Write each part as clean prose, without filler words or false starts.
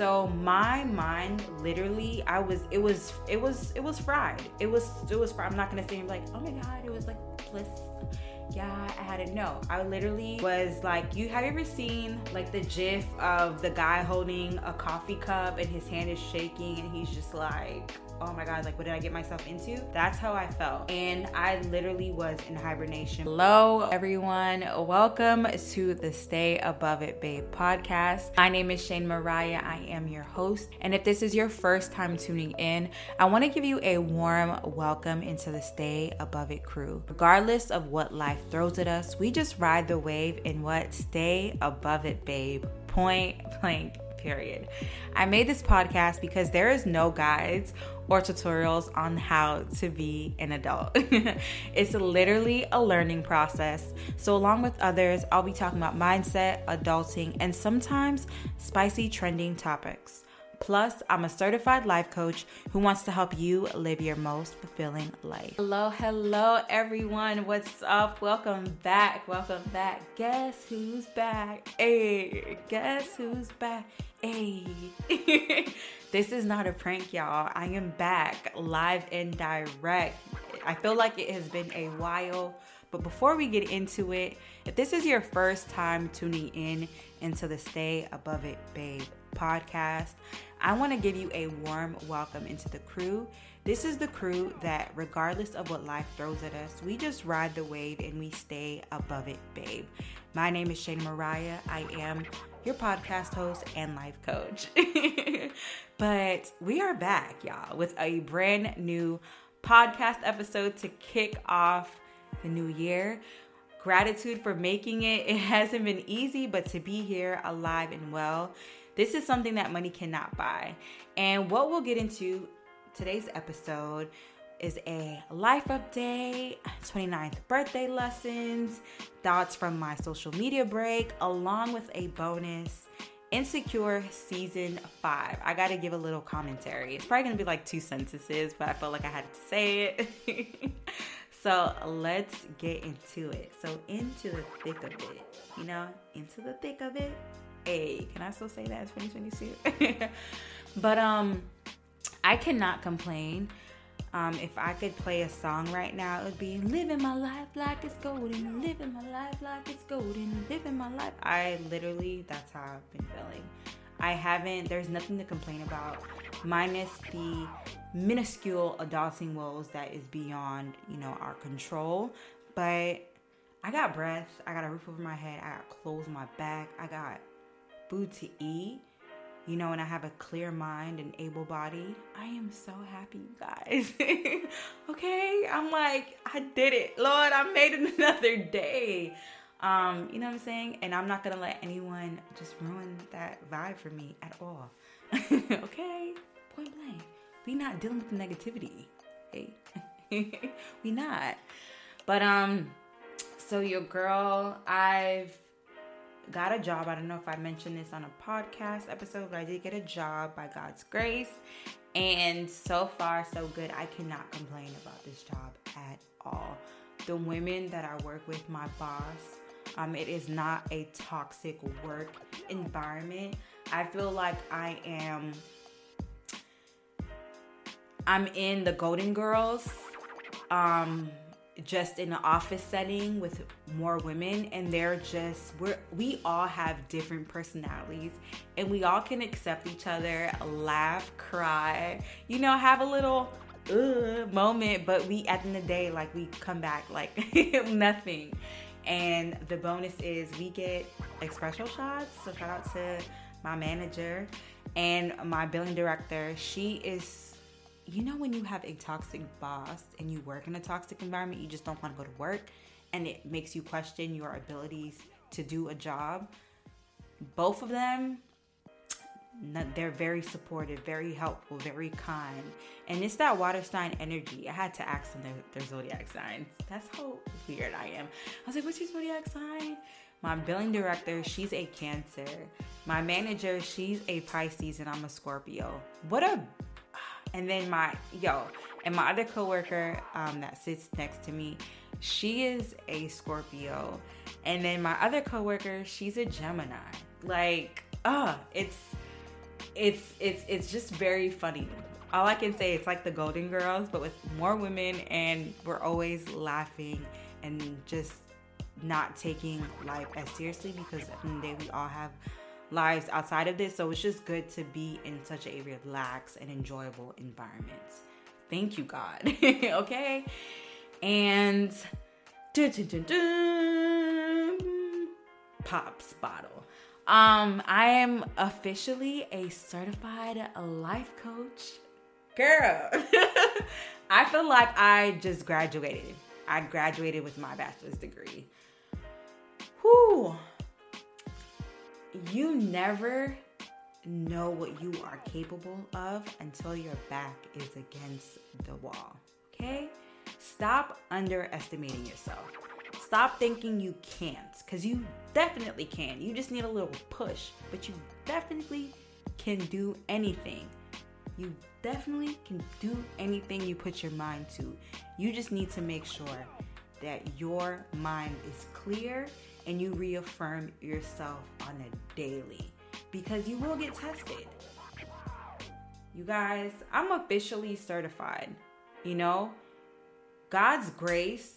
So my mind literally, it was fried. It was fried. I'm not gonna sit here and be like, oh my God, it was like bliss. Yeah, I had it. No, I literally was like, have you ever seen like the gif of the guy holding a coffee cup and his hand is shaking and he's just like, oh my God, like what did I get myself into? That's how I felt. And I literally was in hibernation. Hello everyone, welcome to the Stay Above It Babe podcast. My name is Shaina Moriiah, I am your host. And if this is your first time tuning in, I wanna give you a warm welcome into the Stay Above It crew. Regardless of what life throws at us, we just ride the wave and what? Stay above it, babe, point blank. Period. I made this podcast because there is no guides or tutorials on how to be an adult. It's literally a learning process. So along with others, I'll be talking about mindset, adulting, and sometimes spicy trending topics. Plus, I'm a certified life coach who wants to help you live your most fulfilling life. Hello, everyone. What's up? Welcome back. Guess who's back? Hey. This is not a prank, y'all. I am back, live and direct. I feel like it has been a while. But before we get into it, if this is your first time tuning in into the Stay Above It Babe podcast, I want to give you a warm welcome into the crew. This is the crew that, regardless of what life throws at us, we just ride the wave and we stay above it, babe. My name is Shaina Moriiah. I am your podcast host and life coach. But we are back, y'all, with a brand new podcast episode to kick off the new year. Gratitude for making it. It hasn't been easy, but to be here alive and well, this is something that money cannot buy. And what we'll get into today's episode is a life update, 29th birthday lessons, thoughts from my social media break, along with a bonus, Insecure season 5. I gotta give a little commentary. It's probably gonna be like 2 sentences, but I felt like I had to say it. So let's get into it. So into the thick of it, into the thick of it. Hey, can I still say that? It's 2022. But I cannot complain. If I could play a song right now, it would be living my life like it's golden, living my life like it's golden, living my life. That's how I've been feeling. There's nothing to complain about, minus the minuscule adulting woes that is beyond, our control. But I got breath, I got a roof over my head, I got clothes on my back, I got food to eat, and I have a clear mind and able body. I am so happy, you guys. Okay? I'm like, I did it. Lord, I made it another day. You know what I'm saying? And I'm not going to let anyone just ruin that vibe for me at all. Okay? Point blank. We not dealing with the negativity. Hey? We not. But, so your girl, I've got a job. I don't know if I mentioned this on a podcast episode, but I did get a job by God's grace. And so far, so good. I cannot complain about this job at all. The women that I work with, my boss, it is not a toxic work environment. I feel like I'm in the Golden Girls, just in an office setting with more women, and we all have different personalities and we all can accept each other, laugh, cry, have a little moment, but we at the end of the day, like, we come back like nothing. And the bonus is we get espresso shots. So shout out to my manager and my billing director. She is when you have a toxic boss and you work in a toxic environment, you just don't want to go to work and it makes you question your abilities to do a job. Both of them, they're very supportive, very helpful, very kind. And it's that water sign energy. I had to ask them their zodiac signs. That's how weird I am. I was like, what's your zodiac sign? My billing director, she's a Cancer. My manager, she's a Pisces and I'm a Scorpio. And then my other coworker that sits next to me, she is a Scorpio. And then my other coworker, she's a Gemini. Like, it's it's just very funny. All I can say, it's like the Golden Girls, but with more women, and we're always laughing and just not taking life as seriously, because at the end of the day, we all have lives outside of this. So it's just good to be in such a relaxed and enjoyable environment. Thank you, God. Okay? And Pops bottle. I am officially a certified life coach. Girl, I feel like I just graduated. I graduated with my bachelor's degree. Whew. You never know what you are capable of until your back is against the wall. Okay? Stop underestimating yourself. Stop thinking you can't, because you definitely can. You just need a little push, but you definitely can do anything. You definitely can do anything you put your mind to. You just need to make sure that your mind is clear and you reaffirm yourself on a daily, because you will get tested. You guys, I'm officially certified. You know, God's grace.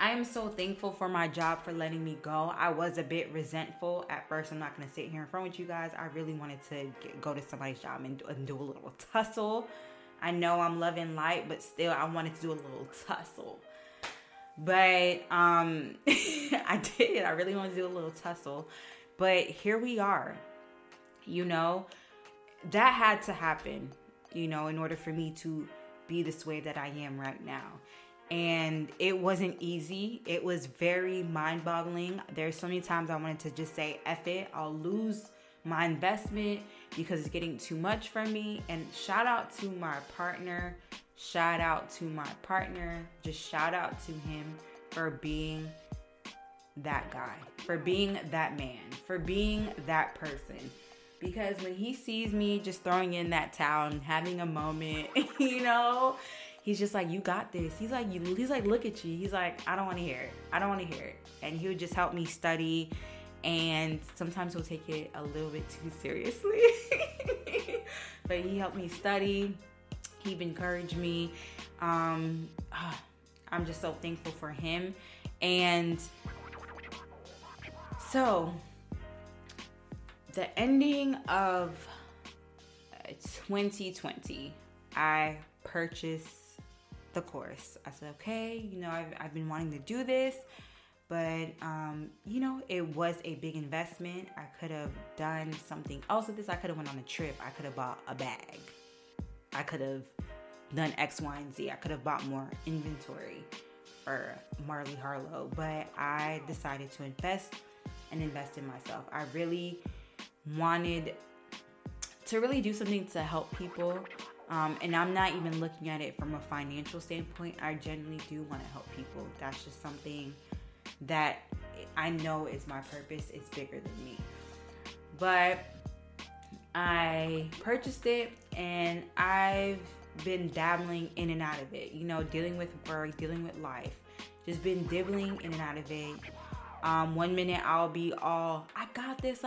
I am so thankful for my job for letting me go. I was a bit resentful at first. I'm not going to sit here in front with you guys. I really wanted to go to somebody's job and do a little tussle. I know I'm loving light, but still I wanted to do a little tussle. But I did. I really wanted to do a little tussle. But here we are. You know, that had to happen, you know, in order for me to be this way that I am right now. And it wasn't easy. It was very mind-boggling. There's so many times I wanted to just say, F it, I'll lose my investment because it's getting too much for me. And shout out to my partner. Shout out to my partner. Just shout out to him for being that guy, for being that man, for being that person. Because when he sees me just throwing in that towel and having a moment, you know, he's just like, you got this. He's like, look at you. He's like, I don't want to hear it. I don't want to hear it. And he would just help me study. And sometimes he'll take it a little bit too seriously. But he helped me study. He encouraged me. I'm just so thankful for him. And so the ending of 2020, I purchased the course. I said, okay, you know, I've been wanting to do this, but you know, it was a big investment. I could have done something else with this. I could have went on a trip. I could have bought a bag. I could have done X, Y, and Z. I could have bought more inventory for Marley Harlow, but I decided to invest in myself. I really wanted to really do something to help people. And I'm not even looking at it from a financial standpoint. I genuinely do want to help people. That's just something that I know is my purpose. It's bigger than me. But I purchased it, and I've been dabbling in and out of it. You know, dealing with work, dealing with life. Just been dibbling in and out of it. One minute I'll be all, I got this.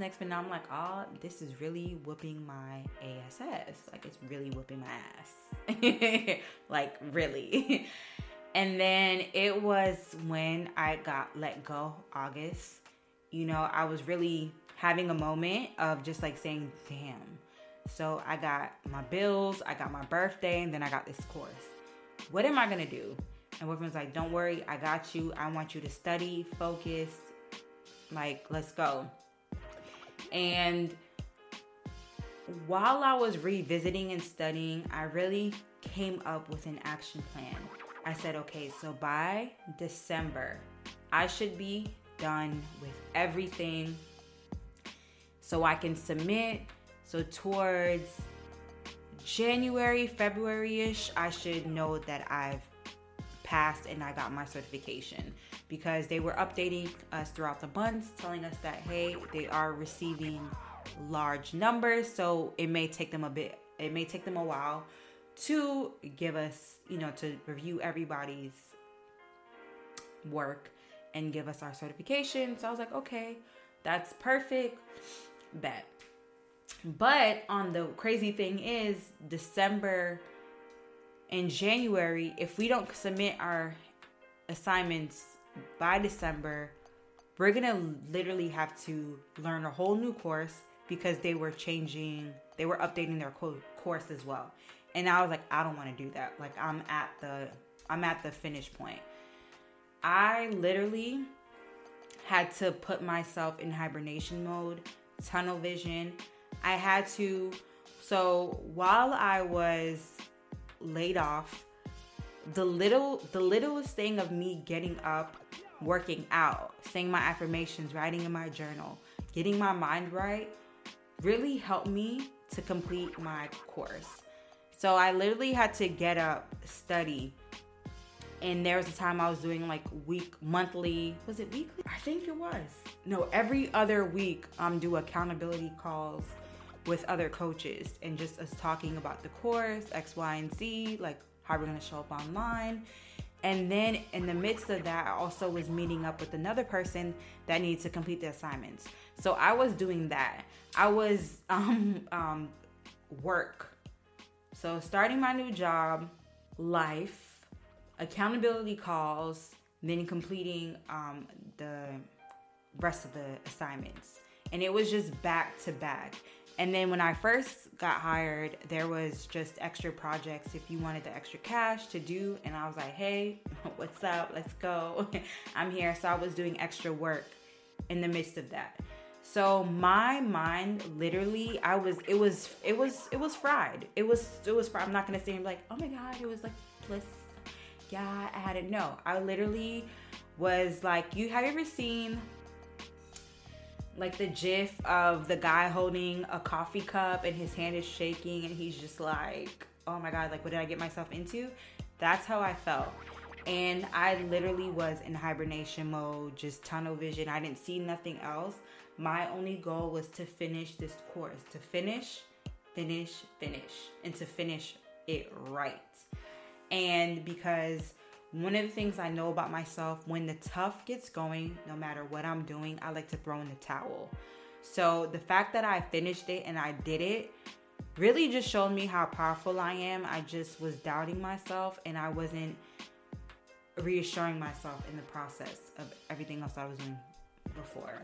Next minute I'm like, oh, this is really whooping my ass. Like, it's really whooping my ass. Like, really. And then it was when I got let go, August. You know, I was really having a moment of just like saying, damn. So I got my bills, I got my birthday, and then I got this course. What am I going to do? And boyfriend's like, don't worry, I got you. I want you to study, focus, like, let's go. And while I was revisiting and studying, I really came up with an action plan. I said, okay, so by December, I should be done with everything so I can submit. So towards January, February-ish, I should know that I've passed and I got my certification, because they were updating us throughout the months, telling us that, hey, they are receiving large numbers, so it may take them a while to give us, you know, to review everybody's work and give us our certification. So I was like, okay, that's perfect. Bet. But on the crazy thing is, December and January, if we don't submit our assignments by December, we're going to literally have to learn a whole new course because they were updating their course as well. And I was like, I don't want to do that. Like, I'm at the finish point. I literally had to put myself in hibernation mode, tunnel vision. So while I was laid off, the littlest thing of me getting up, working out, saying my affirmations, writing in my journal, getting my mind right, really helped me to complete my course. So I literally had to get up, study. And there was a time I was doing like monthly, was it weekly? I think it was. No, every other week do accountability calls with other coaches and just us talking about the course, X, Y, and Z, like how we're gonna show up online. And then in the midst of that, I also was meeting up with another person that needed to complete the assignments. So I was doing that. I was work. So starting my new job, life, accountability calls, then completing the rest of the assignments. And it was just back to back. And then when I first got hired, there was just extra projects if you wanted the extra cash to do. And I was like, hey, what's up? Let's go. I'm here. So I was doing extra work in the midst of that. So my mind literally, it was fried. It was fried. I'm not going to say like, oh my God, it was like bliss. Yeah, I had it. No, I literally was like, have you ever seen like the gif of the guy holding a coffee cup and his hand is shaking and he's just like, oh my God, like what did I get myself into? That's how I felt. And I literally was in hibernation mode, just tunnel vision. I didn't see nothing else. My only goal was to finish this course, to finish, and to finish it right. And because one of the things I know about myself, when the tough gets going, no matter what I'm doing, I like to throw in the towel. So the fact that I finished it and I did it really just showed me how powerful I am. I just was doubting myself and I wasn't reassuring myself in the process of everything else I was doing before.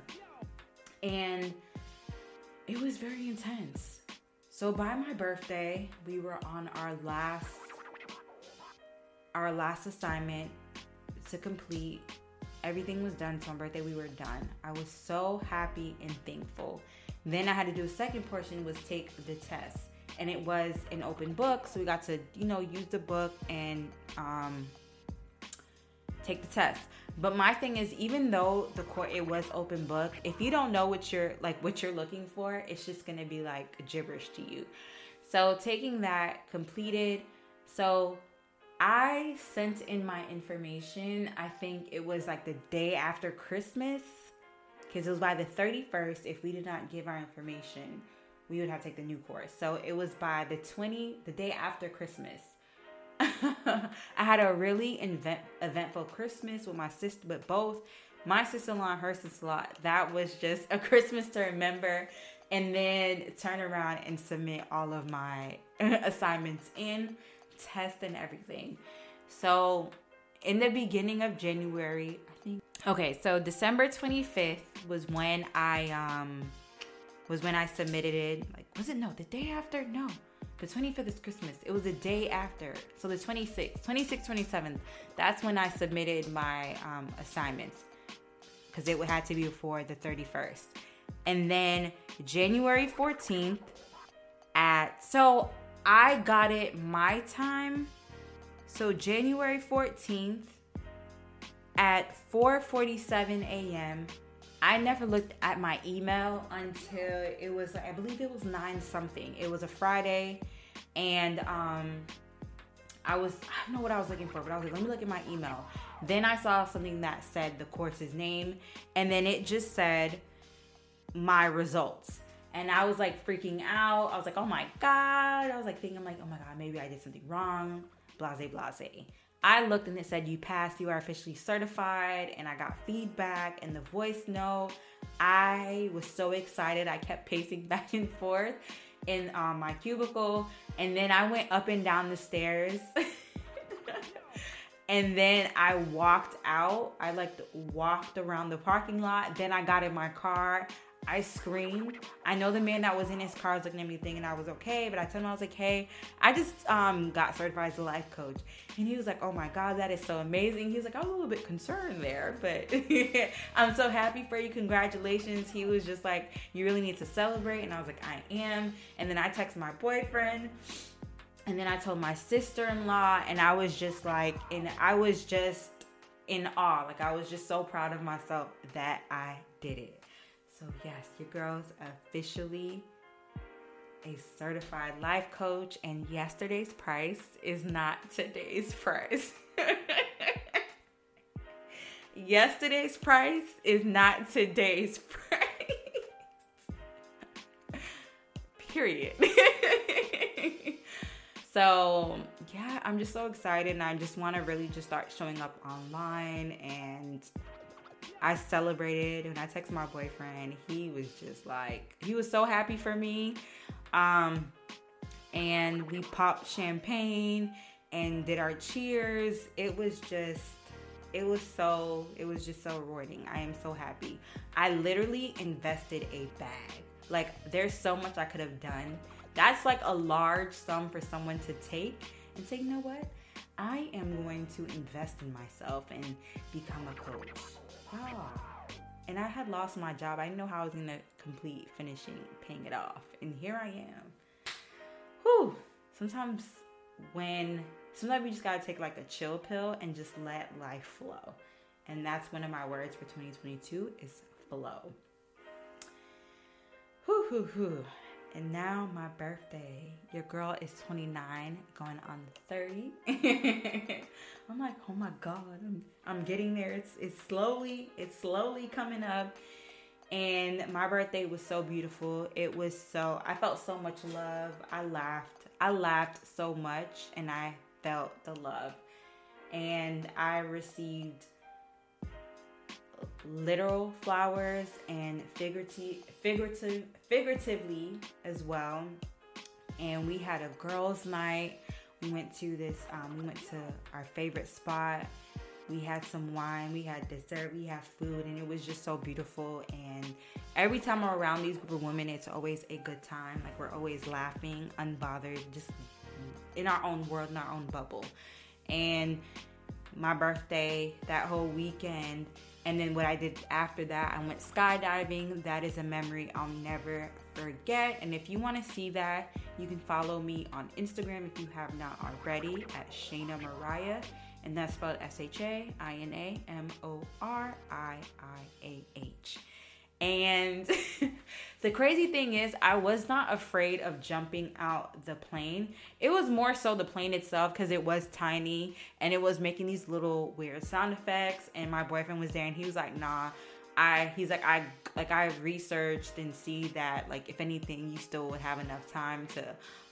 And it was very intense. So by my birthday, we were on our last assignment to complete. Everything was done. So on birthday, we were done. I was so happy and thankful. Then I had to do a second portion, was take the test. And it was an open book. So we got to, use the book and take the test. But my thing is, even though it was open book, if you don't know what you're looking for, it's just going to be like gibberish to you. So taking that, completed. So I sent in my information, I think it was like the day after Christmas, because it was by the 31st, if we did not give our information, we would have to take the new course. So it was by the 20th, the day after Christmas. I had a really eventful Christmas with my sister, but both my sister-in-law and her sister-in-law, that was just a Christmas to remember, and then turn around and submit all of my assignments in. Test and everything. So in the beginning of January, I think. Okay, so December 25th was when I submitted it. Like, was it no? The day after? No. The 25th is Christmas. It was the day after. So the 26th, 27th. That's when I submitted my assignments, because it had to be before the 31st. And then January 14th I got it my time. So January 14th at 4:47 a.m. I never looked at my email until it was, I believe it was 9-something. It was a Friday, and I don't know what I was looking for, but I was like, let me look at my email. Then I saw something that said the course's name, and then it just said my results. And I was like freaking out. I was like, oh my God. I was like thinking, oh my God, maybe I did something wrong. Blase, blase. I looked and it said, you passed, you are officially certified, and I got feedback and the voice note. I was so excited. I kept pacing back and forth in my cubicle, and then I went up and down the stairs and then I walked out. I walked around the parking lot. Then I got in my car. I screamed. I know the man that was in his car was looking at me thinking I was okay, but I told him, I was like, hey, I just got certified as a life coach. And he was like, oh my God, that is so amazing. He was like, I was a little bit concerned there, but I'm so happy for you. Congratulations. He was just like, you really need to celebrate. And I was like, I am. And then I texted my boyfriend, and then I told my sister-in-law, and I was just like, and I was just in awe. Like, I was just so proud of myself that I did it. So yes, your girl's officially a certified life coach, and yesterday's price is not today's price. Yesterday's price is not today's price. Period. So yeah, I'm just so excited, and I just want to really just start showing up online. And I celebrated when I texted my boyfriend. He was just like, he was so happy for me. And we popped champagne and did our cheers. It was just so rewarding. I am so happy. I literally invested a bag. Like, there's so much I could have done. That's like a large sum for someone to take and say, you know what? I am going to invest in myself and become a coach. Wow. And I had lost my job. I didn't know how I was going to complete finishing paying it off. And here I am. Whew. Sometimes we just got to take like a chill pill and just let life flow. And that's one of my words for 2022 is flow. Whew, whew, whew. And now my birthday. Your girl is 29, going on 30. I'm like, oh my God, I'm getting there. It's slowly coming up. And my birthday was so beautiful. I felt so much love. I laughed so much, and I felt the love. And I received literal flowers and figuratively as well. And we had a girls' night. We went to our favorite spot. We had some wine, we had dessert, we had food, and it was just so beautiful. And every time I'm around these group of women, it's always a good time. Like, we're always laughing, unbothered, just in our own world, in our own bubble. And my birthday, that whole weekend, and then what I did after that, I went skydiving. That is a memory I'll never forget. And if you want to see that, you can follow me on Instagram if you have not already at Shaina Moriiah. And that's spelled ShainaMoriiah. And the crazy thing is, I was not afraid of jumping out the plane. It was more so the plane itself, because it was tiny and it was making these little weird sound effects. And my boyfriend was there, and he was like, nah. He's like I researched and see that, like, if anything, you still would have enough time to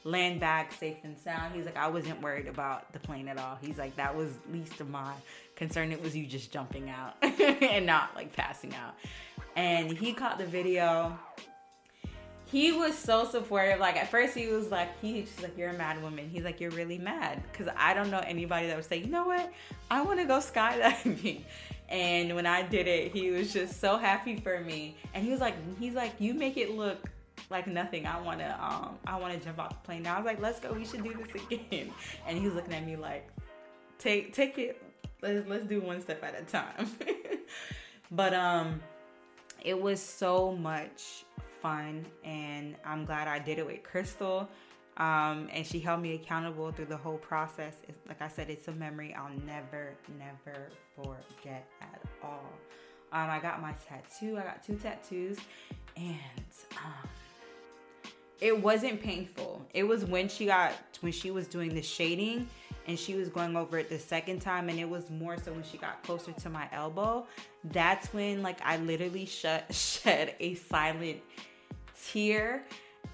land back safe and sound. He's like, I wasn't worried about the plane at all. He's like, that was least of my concern. It was you just jumping out and not like passing out. And he caught the video. He was so supportive. Like, at first he was like, he's just like, you're a mad woman. He's like, you're really mad. Because I don't know anybody that would say, you know what? I want to go skydiving. And when I did it, he was just so happy for me. And he's like, you make it look like nothing. I wanna jump off the plane. And I was like, let's go. We should do this again. And he was looking at me like, take it. Let's do one step at a time. But it was so much fun, and I'm glad I did it with Crystal. And she held me accountable through the whole process. Like I said, it's a memory I'll never forget at all. I got my tattoo. I got 2 tattoos, and it wasn't painful. It was when she was doing the shading, and she was going over it the second time, and it was more so when she got closer to my elbow. That's when, like, I literally shed a silent tear.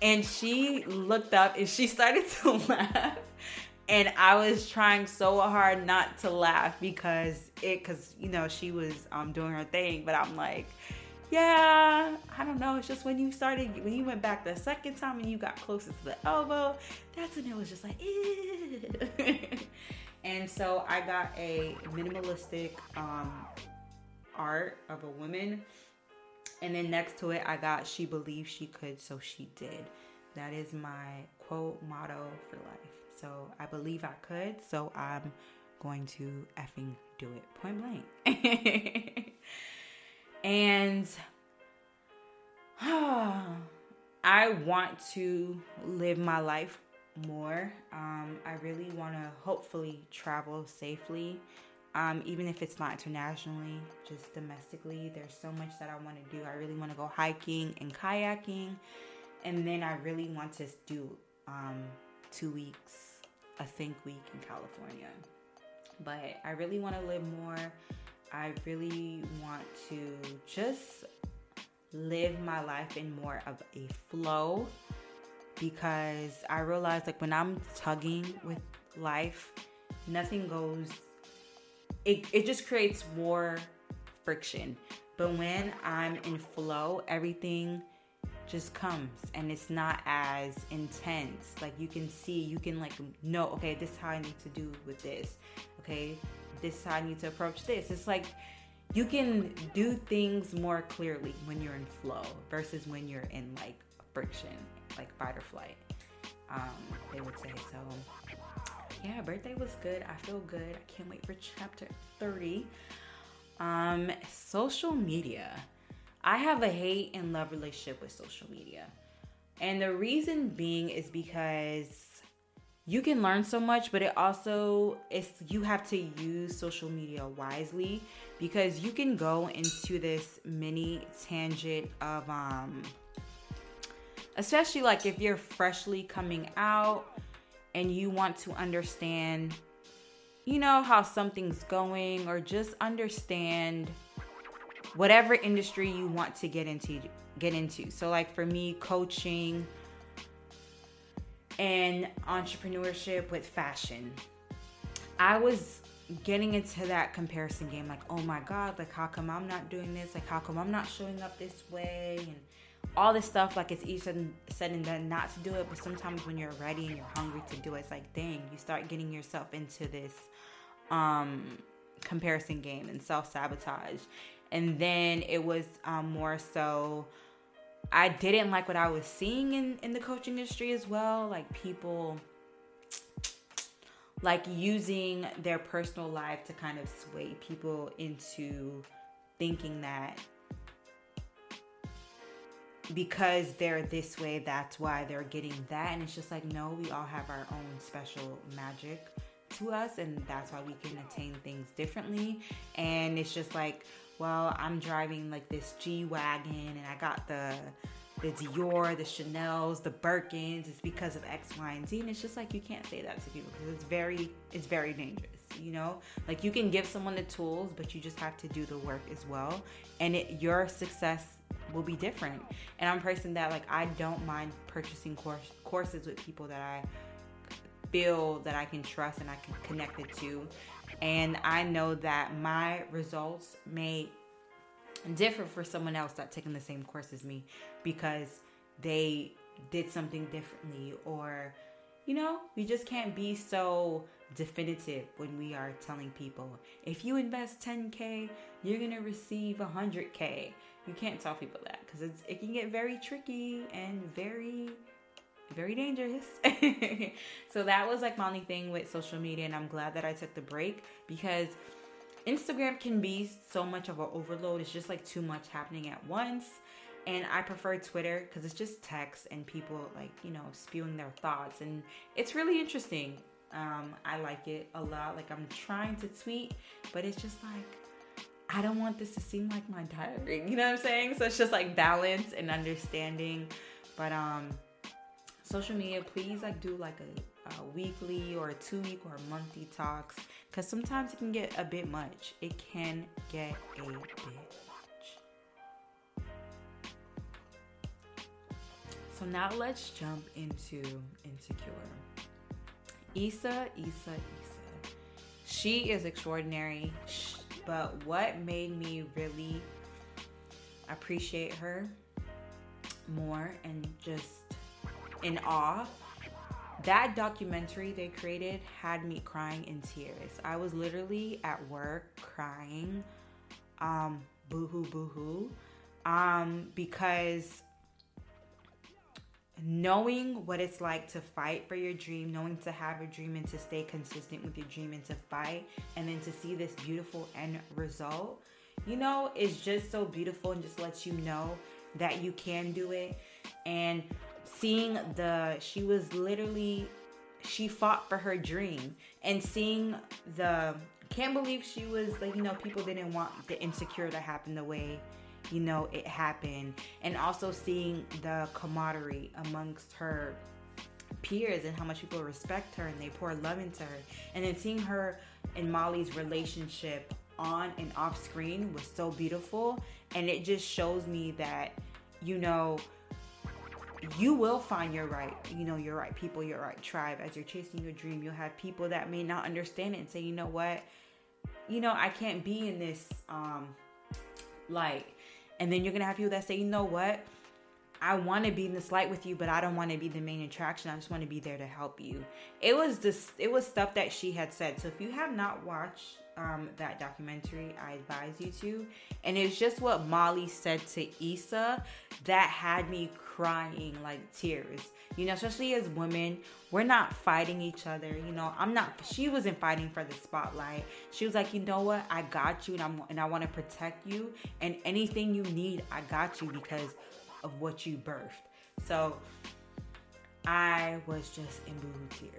And she looked up and she started to laugh. And I was trying so hard not to laugh because you know, she was doing her thing. But I'm like, yeah, I don't know. It's just when you went back the second time and you got closer to the elbow, that's when it was just like, ew. And so I got a minimalistic art of a woman. And then next to it, I got, she believed she could, so she did. That is my quote motto for life. So I believe I could, so I'm going to effing do it, point blank. And I want to live my life more. I really want to hopefully travel safely, even if it's not internationally, just domestically. There's so much that I want to do. I really want to go hiking and kayaking. And then I really want to do 2 weeks, a think week in California. But I really want to live more. I really want to just live my life in more of a flow, because I realize, like, when I'm tugging with life, nothing goes, it just creates more friction. But when I'm in flow, everything just comes, and it's not as intense. Like, you can know, okay, this is how I need to do with this. Okay, this is how I need to approach this. It's like you can do things more clearly when you're in flow versus when you're in like friction, like fight or flight, they would say. So yeah, birthday was good. I feel good. I can't wait for chapter 30. Social media. I have a hate and love relationship with social media. And the reason being is because you can learn so much, but you have to use social media wisely, because you can go into this mini tangent of, especially like if you're freshly coming out and you want to understand, you know, how something's going, or just understand whatever industry you want to get into. So like for me, coaching and entrepreneurship with fashion. I was getting into that comparison game, like, oh my God, like how come I'm not doing this? Like how come I'm not showing up this way? And all this stuff, like it's easy said and done not to do it, but sometimes when you're ready and you're hungry to do it, it's like, dang, you start getting yourself into this comparison game and self-sabotage. And then it was more so, I didn't like what I was seeing in the coaching industry as well. Like people like using their personal life to kind of sway people into thinking that because they're this way, that's why they're getting that. And it's just like, no, we all have our own special magic to us, and that's why we can attain things differently. And it's just like, well, I'm driving like this G-Wagon and I got the Dior, the Chanels, the Birkins. It's because of X, Y, and Z. And it's just like, you can't say that to people because it's very dangerous, you know? Like you can give someone the tools, but you just have to do the work as well. And your success will be different. And I'm a person that, like, I don't mind purchasing courses with people that I feel that I can trust and I can connect it to. And I know that my results may differ for someone else that's taking the same course as me because they did something differently, or, you know, we just can't be so definitive when we are telling people, if you invest $10,000, you're going to receive $100,000. You can't tell people that because it can get very tricky and very, very dangerous. So that was like my only thing with social media, and I'm glad that I took the break because Instagram can be so much of an overload. It's just like too much happening at once. And I prefer Twitter because it's just text and people, like, you know, spewing their thoughts, and it's really interesting. I like it a lot. Like I'm trying to tweet, but it's just like, I don't want this to seem like my diary, you know what I'm saying? So it's just like balance and understanding. But social media, please like do like a weekly or a 2 week or a month detox, because sometimes it can get a bit much. It can get a bit much. So now let's jump into Insecure. Issa. She is extraordinary. But what made me really appreciate her more and just in awe, that documentary they created had me crying in tears. I was literally at work crying, boohoo, because knowing what it's like to fight for your dream, knowing to have a dream and to stay consistent with your dream and to fight, and then to see this beautiful end result, you know, it's just so beautiful and just lets you know that you can do it. And seeing she fought for her dream, and seeing can't believe she was like, you know, people didn't want the Insecure to happen the way, you know, it happened. And also seeing the camaraderie amongst her peers and how much people respect her and they pour love into her. And then seeing her and Molly's relationship on and off screen was so beautiful. And it just shows me that, you know, you will find your right people, your right tribe. As you're chasing your dream, you'll have people that may not understand it and say, you know what, you know, I can't be in this, light. And then you're going to have people that say, you know what, I want to be in this light with you, but I don't want to be the main attraction. I just want to be there to help you. It was stuff that she had said. So if you have not watched that documentary, I advise you to. And it's just what Molly said to Issa that had me crying like tears. You know, especially as women, we're not fighting each other. You know, she wasn't fighting for the spotlight. She was like, you know what, I got you, and I want to protect you, and anything you need, I got you because of what you birthed. So I was just in boohoo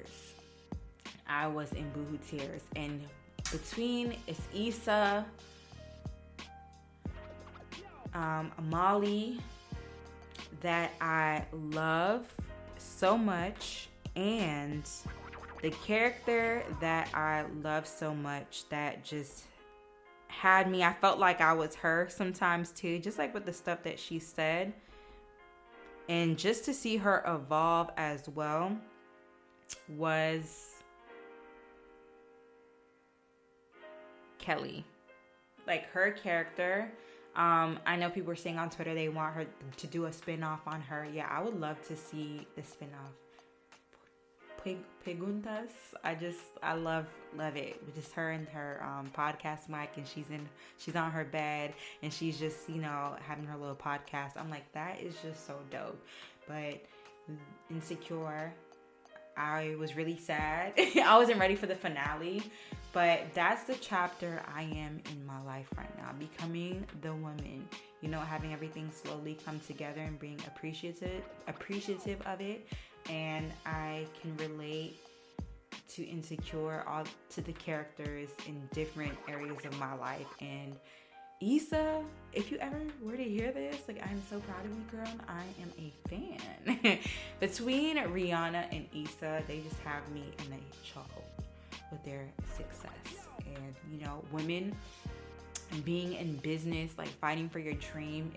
tears. And between Issa, Molly, that I love so much, and the character that I love so much that just had me, I felt like I was her sometimes too, just like with the stuff that she said. And just to see her evolve as well was Kelly. Like her character, I know people are saying on Twitter they want her to do a spin-off on her. Yeah, I would love to see the spin-off. Preguntas. I love it. Just her and her podcast mic, and she's on her bed and she's just, you know, having her little podcast. I'm like, that is just so dope. But Insecure, I was really sad. I wasn't ready for the finale, but that's the chapter I am in my life right now, becoming the woman, you know, having everything slowly come together and being appreciative of it. And I can relate to Insecure, all to the characters in different areas of my life. And Issa, if you ever were to hear this, like, I'm so proud of you, girl. I am a fan. Between Rihanna and Issa, they just have me in a choco with their success. And, you know, women being in business, like fighting for your dream,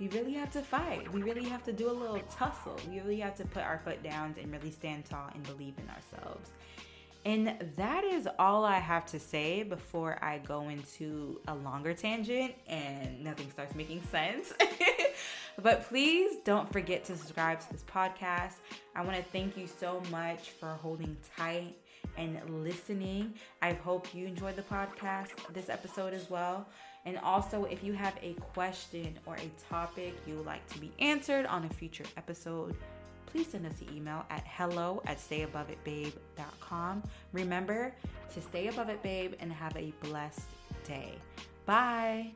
we really have to fight. We really have to do a little tussle. We really have to put our foot down and really stand tall and believe in ourselves. And that is all I have to say before I go into a longer tangent and nothing starts making sense. But please don't forget to subscribe to this podcast. I want to thank you so much for holding tight and listening. I hope you enjoyed the podcast, this episode as well. And also, if you have a question or a topic you would like to be answered on a future episode, please send us an email at hello@stayaboveitbabe.com. Remember to stay above it, babe, and have a blessed day. Bye.